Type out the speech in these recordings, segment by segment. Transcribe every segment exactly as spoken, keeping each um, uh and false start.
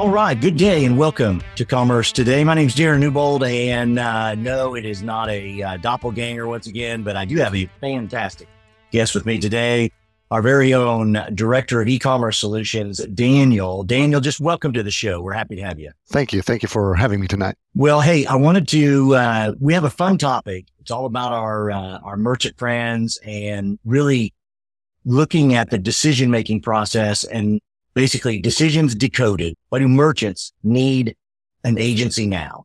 All right. Good day and welcome to Commerce Today. My name is Darren Newbold, and uh, no, it is not a uh, doppelganger once again, but I do have a fantastic guest with me today, our very own Director of E-Commerce Solutions, Daniel. Daniel, just welcome to the show. We're happy to have you. Thank you. Thank you for having me tonight. Well, hey, I wanted to, uh, we have a fun topic. It's all about our, uh, our merchant friends and really looking at the decision-making process and basically decisions decoded. Why do merchants need an agency now?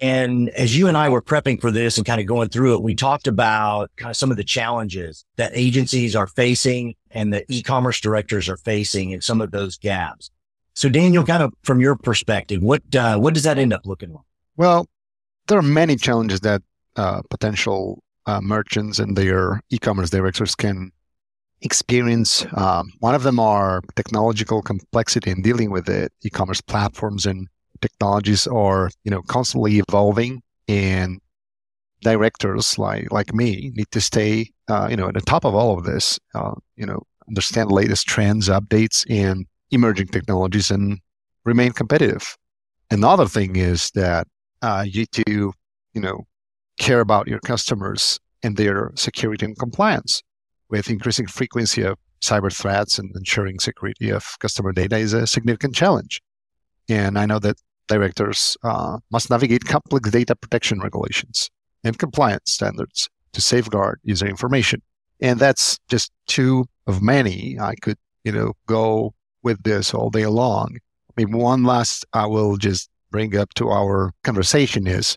And as you and I were prepping for this and kind of going through it, we talked about kind of some of the challenges that agencies are facing and the e-commerce directors are facing and some of those gaps. So Daniel, kind of from your perspective, what uh, what does that end up looking like? Well, there are many challenges that uh, potential uh, merchants and their e-commerce directors can experience. Um, one of them are technological complexity in dealing with the e-commerce platforms, and technologies are, you know, constantly evolving, and directors like, like me need to stay, uh, you know, at the top of all of this, uh, you know, understand latest trends, updates, and emerging technologies, and remain competitive. Another thing is that uh, you need to, you know, care about your customers and their security and compliance. With increasing frequency of cyber threats and ensuring security of customer data is a significant challenge. And I know that directors uh, must navigate complex data protection regulations and compliance standards to safeguard user information. And that's just two of many. I could, you know, go with this all day long. Maybe one last I will just bring up to our conversation is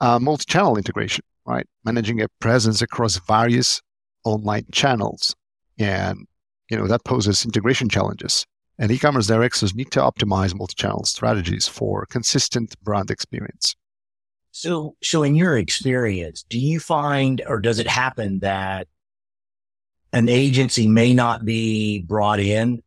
uh, multi-channel integration, right? Managing a presence across various online channels. And, you know, that poses integration challenges. And e-commerce directors need to optimize multi-channel strategies for consistent brand experience. So, so in your experience, do you find, or does it happen that an agency may not be brought in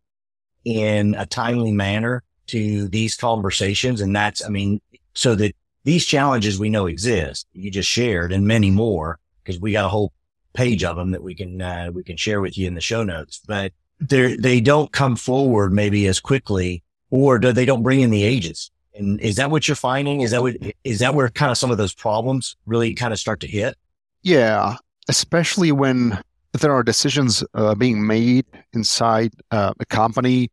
in a timely manner to these conversations? And that's, I mean, so that these challenges we know exist, you just shared, and many more, because we got a whole page of them that we can, uh, we can share with you in the show notes. But They're, they don't come forward maybe as quickly, or do they don't bring in the agents? And is that what you're finding? Is that what, is that where kind of some of those problems really kind of start to hit? Yeah, especially when there are decisions uh, being made inside uh, a company,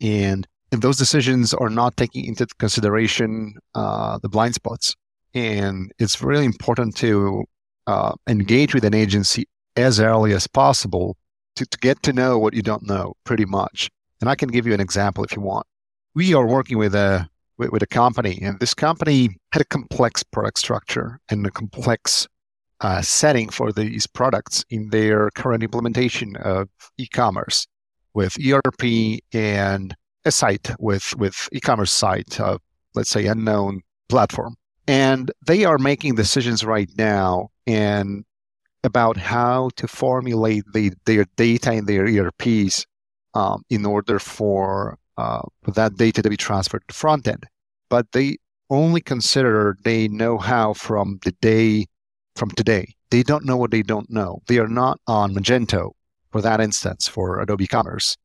and, and those decisions are not taking into consideration uh, the blind spots. And it's really important to uh, engage with an agency as early as possible To, to get to know what you don't know, pretty much. And I can give you an example if you want. We are working with a with, with a company, and this company had a complex product structure and a complex uh, setting for these products in their current implementation of e-commerce with E R P and a site with, with e-commerce site, uh, let's say unknown platform. And they are making decisions right now and about how to formulate the, their data in their E R Ps um, in order for, uh, for that data to be transferred to front end. But they only consider they know how from the day, from today. They don't know what they don't know. They are not on Magento, for that instance, for Adobe Commerce.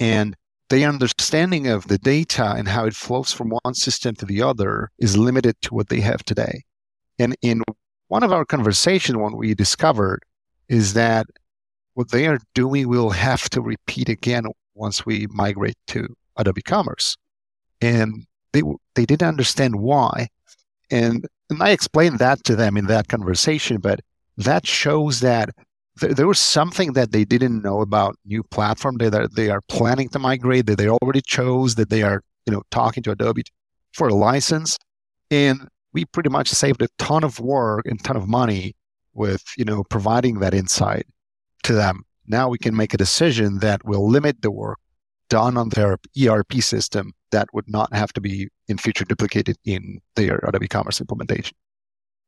And their understanding of the data and how it flows from one system to the other is limited to what they have today. And in one of our conversations, when we discovered, is that what they are doing will have to repeat again once we migrate to Adobe Commerce. And they they didn't understand why. And, and I explained that to them in that conversation, but that shows that th- there was something that they didn't know about new platform that they are, they are planning to migrate, that they already chose, that they are, you know, talking to Adobe for a license. And we pretty much saved a ton of work and ton of money with, you know, providing that insight to them. Now we can make a decision that will limit the work done on their E R P system that would not have to be in future duplicated in their Adobe Commerce implementation.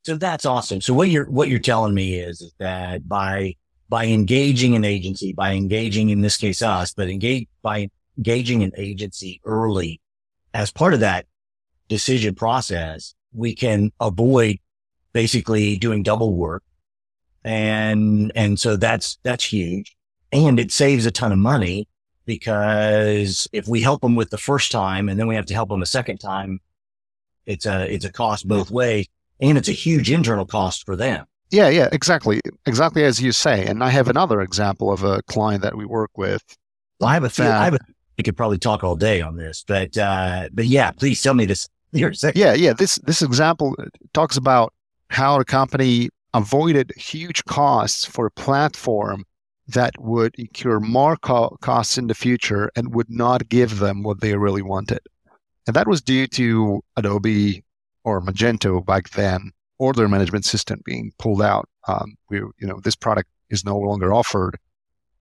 So that's awesome. So what you're what you're telling me is, is that by by engaging an agency, by engaging in this case us, but engage by engaging an agency early as part of that decision process, we can avoid basically doing double work. And, and so that's, that's huge. And it saves a ton of money because if we help them with the first time and then we have to help them a second time, it's a, it's a cost both ways, and it's a huge internal cost for them. Yeah, yeah, exactly. Exactly as you say. And I have another example of a client that we work with. Well, I have a few. I have a, I could probably talk all day on this, but uh, but yeah, please tell me this. Here, yeah, yeah. This this example talks about how the company avoided huge costs for a platform that would incur more co- costs in the future and would not give them what they really wanted. And that was due to Adobe or Magento back then, order management system being pulled out. Um, we, you know, this product is no longer offered,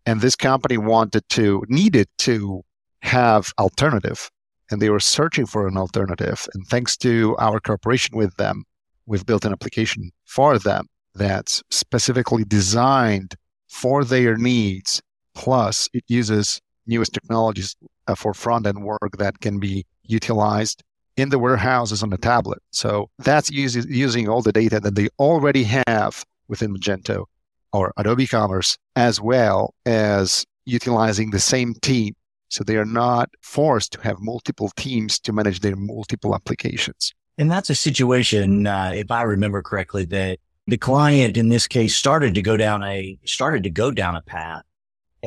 and this company wanted to, needed to have alternative, and they were searching for an alternative. And thanks to our cooperation with them, we've built an application for them that's specifically designed for their needs. Plus, it uses newest technologies uh, for front-end work that can be utilized in the warehouses on the tablet. So that's uses, using all the data that they already have within Magento or Adobe Commerce, as well as utilizing the same team. So they are not forced to have multiple teams to manage their multiple applications. And that's a situation, uh, if I remember correctly, that the client in this case started to go down a started to go down a path,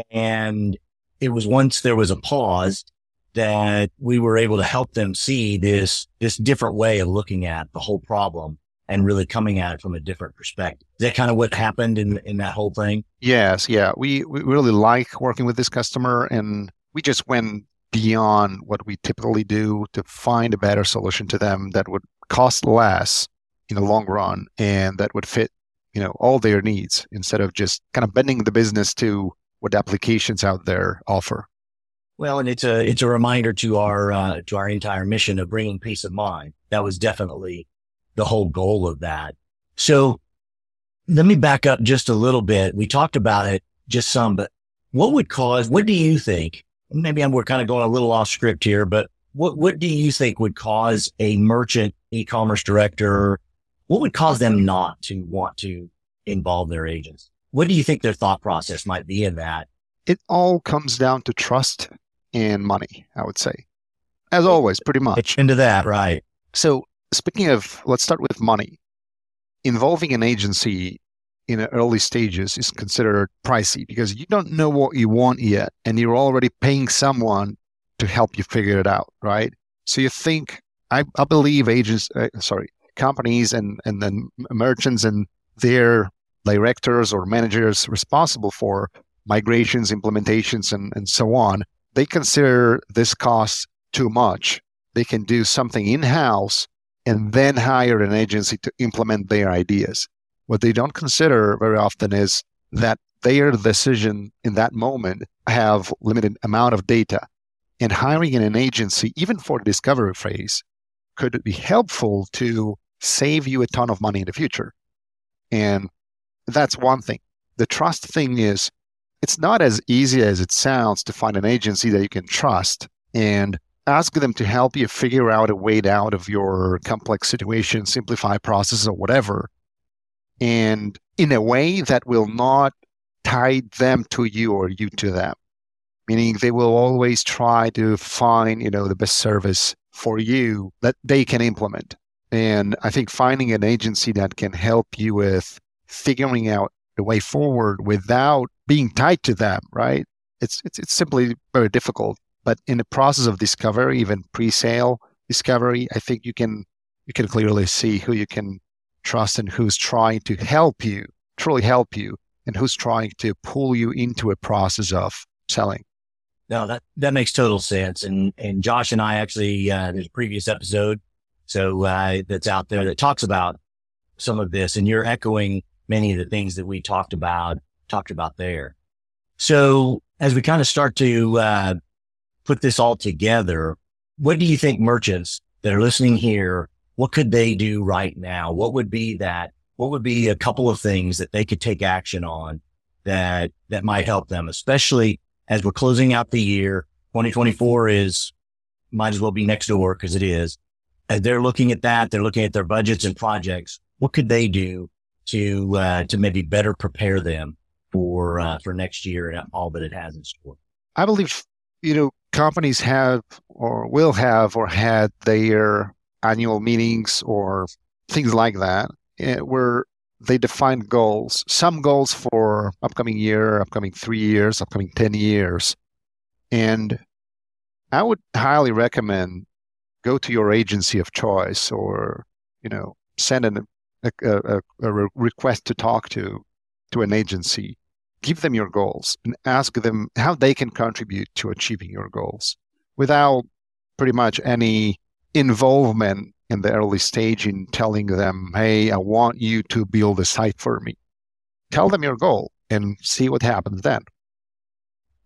and it was once there was a pause that we were able to help them see this this different way of looking at the whole problem and really coming at it from a different perspective. Is that kind of what happened in in that whole thing? Yes, yeah, we we really like working with this customer, and we just went beyond what we typically do to find a better solution to them that would cost less in the long run and that would fit, you know, all their needs instead of just kind of bending the business to what applications out there offer. Well, and it's a it's a reminder to our uh, to our entire mission of bringing peace of mind. That was definitely the whole goal of that. So let me back up just a little bit. We talked about it just some, but what would cause, what do you think? Maybe I'm, we're kind of going a little off script here, but what, what do you think would cause a merchant e-commerce director, what would cause them not to want to involve their agents? What do you think their thought process might be in that? It all comes down to trust and money, I would say. As always, pretty much. It's into that, right. So speaking of, let's start with money. Involving an agency in the early stages is considered pricey because you don't know what you want yet, and you're already paying someone to help you figure it out, right? So you think, I, I believe agents, uh, sorry, companies and, and then merchants and their directors or managers responsible for migrations, implementations, and, and so on, they consider this cost too much. They can do something in-house and then hire an agency to implement their ideas. What they don't consider very often is that their decision in that moment have limited amount of data. And hiring an agency, even for the discovery phase, could be helpful to save you a ton of money in the future. And that's one thing. The trust thing is, it's not as easy as it sounds to find an agency that you can trust and ask them to help you figure out a way out of your complex situation, simplify processes or whatever. And in a way that will not tie them to you or you to them, meaning they will always try to find, you know, the best service for you that they can implement. And I think finding an agency that can help you with figuring out the way forward without being tied to them, right? It's it's it's simply very difficult. But in the process of discovery, even pre-sale discovery, I think you can you can clearly see who you can trust and who's trying to help you, truly help you, and who's trying to pull you into a process of selling. No, that, that makes total sense. And and Josh and I actually, uh, there's a previous episode so uh, that's out there that talks about some of this, and you're echoing many of the things that we talked about, talked about there. So as we kind of start to uh, put this all together, what do you think merchants that are listening here, what could they do right now? What would be that? What would be a couple of things that they could take action on that that might help them, especially as we're closing out the year? twenty twenty-four is, might as well be next door because it is. As they're looking at that, they're looking at their budgets and projects. What could they do to uh, to maybe better prepare them for uh, for next year and all that it has in store? I believe you know, companies have or will have or had their annual meetings or things like that where they define goals, some goals for upcoming year, upcoming three years, upcoming ten years. And I would highly recommend go to your agency of choice or, you know, send an, a, a, a request to talk to, to an agency. Give them your goals and ask them how they can contribute to achieving your goals without pretty much any involvement in the early stage in telling them, hey, I want you to build a site for me. Tell them your goal and see what happens then.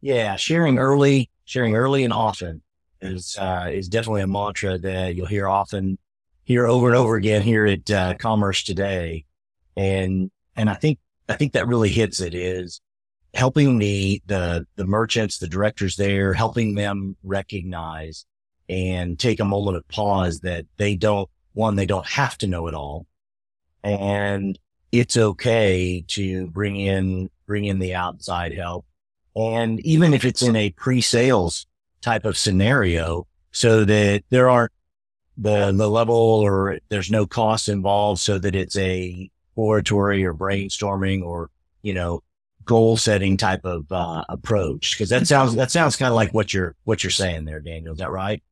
Yeah, sharing early, sharing early and often is uh, is definitely a mantra that you'll hear often, hear over and over again here at uh, Commerce Today, and and I think I think that really hits it is helping the the the merchants, the directors there, helping them recognize and take a moment of pause that they don't, one, they don't have to know it all. And it's okay to bring in, bring in the outside help. And even if it's in a pre-sales type of scenario, so that there aren't the, the level or there's no cost involved, so that it's a oratory or brainstorming or, you know, goal setting type of uh, approach. Cause that sounds, that sounds kind of like what you're, what you're saying there, Daniel. Is that right?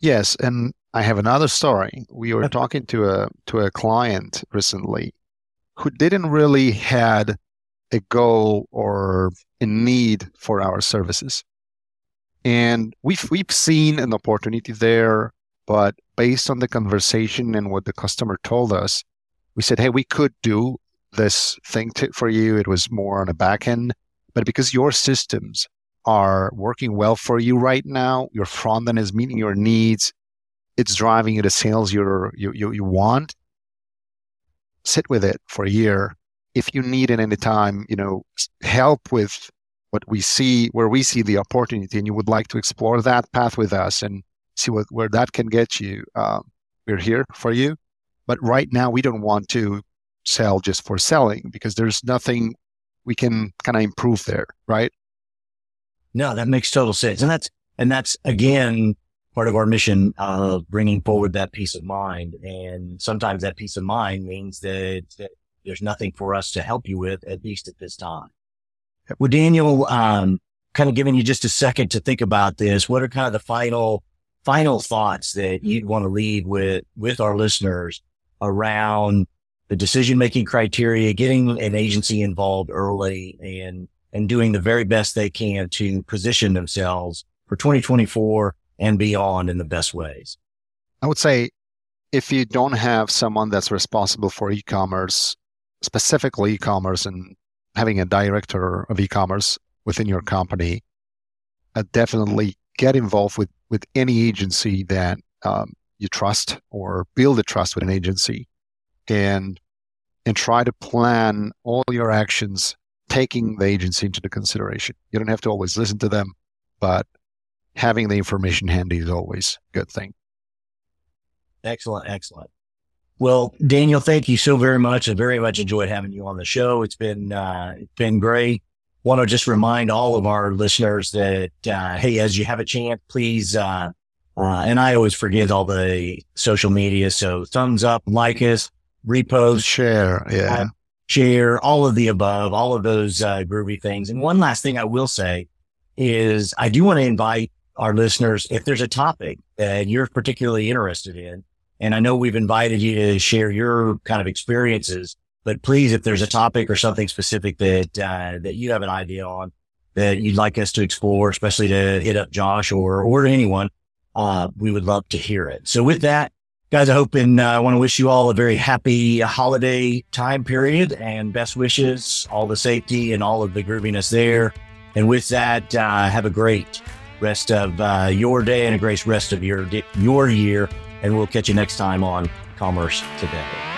Yes, and I have another story. We were talking to a to a client recently who didn't really had a goal or a need for our services. And we've we've seen an opportunity there, but based on the conversation and what the customer told us, we said, hey, we could do this thing to, for you. It was more on a back end, but because your systems are working well for you right now, your front end is meeting your needs, it's driving you to sales you're, you you you want, sit with it for a year. If you need it any time, you know, help with what we see, where we see the opportunity, and you would like to explore that path with us and see what where that can get you, uh, we're here for you. But right now, we don't want to sell just for selling because there's nothing we can kind of improve there, right? No, that makes total sense. And that's, and that's again, part of our mission of bringing forward that peace of mind. And sometimes that peace of mind means that, that there's nothing for us to help you with, at least at this time. Well, Daniel, um, kind of giving you just a second to think about this. What are kind of the final, final thoughts that you'd want to leave with, with our listeners around the decision-making criteria, getting an agency involved early, and and doing the very best they can to position themselves for twenty twenty-four and beyond in the best ways? I would say if you don't have someone that's responsible for e-commerce, specifically e-commerce, and having a director of e-commerce within your company, I'd definitely get involved with, with any agency that um, you trust or build a trust with an agency and and try to plan all your actions taking the agency into the consideration. You don't have to always listen to them, but having the information handy is always a good thing. Excellent, excellent. Well, Daniel, thank you so very much. I very much enjoyed having you on the show. It's been uh, it's been great. Want to just remind all of our listeners that uh, hey, as you have a chance, please. Uh, uh, and I always forget all the social media, so thumbs up, like us, repost, share, yeah. Uh, share, all of the above, all of those uh, groovy things. And one last thing I will say is I do want to invite our listeners, if there's a topic that you're particularly interested in, and I know we've invited you to share your kind of experiences, but please, if there's a topic or something specific that uh, that you have an idea on that you'd like us to explore, especially to hit up Josh or or anyone, uh, we would love to hear it. So with that, guys, I hope and I uh, want to wish you all a very happy holiday time period and best wishes, all the safety and all of the grooviness there. And with that, uh, have a great rest of uh, your day and a great rest of your, your year. And we'll catch you next time on Commerce Today.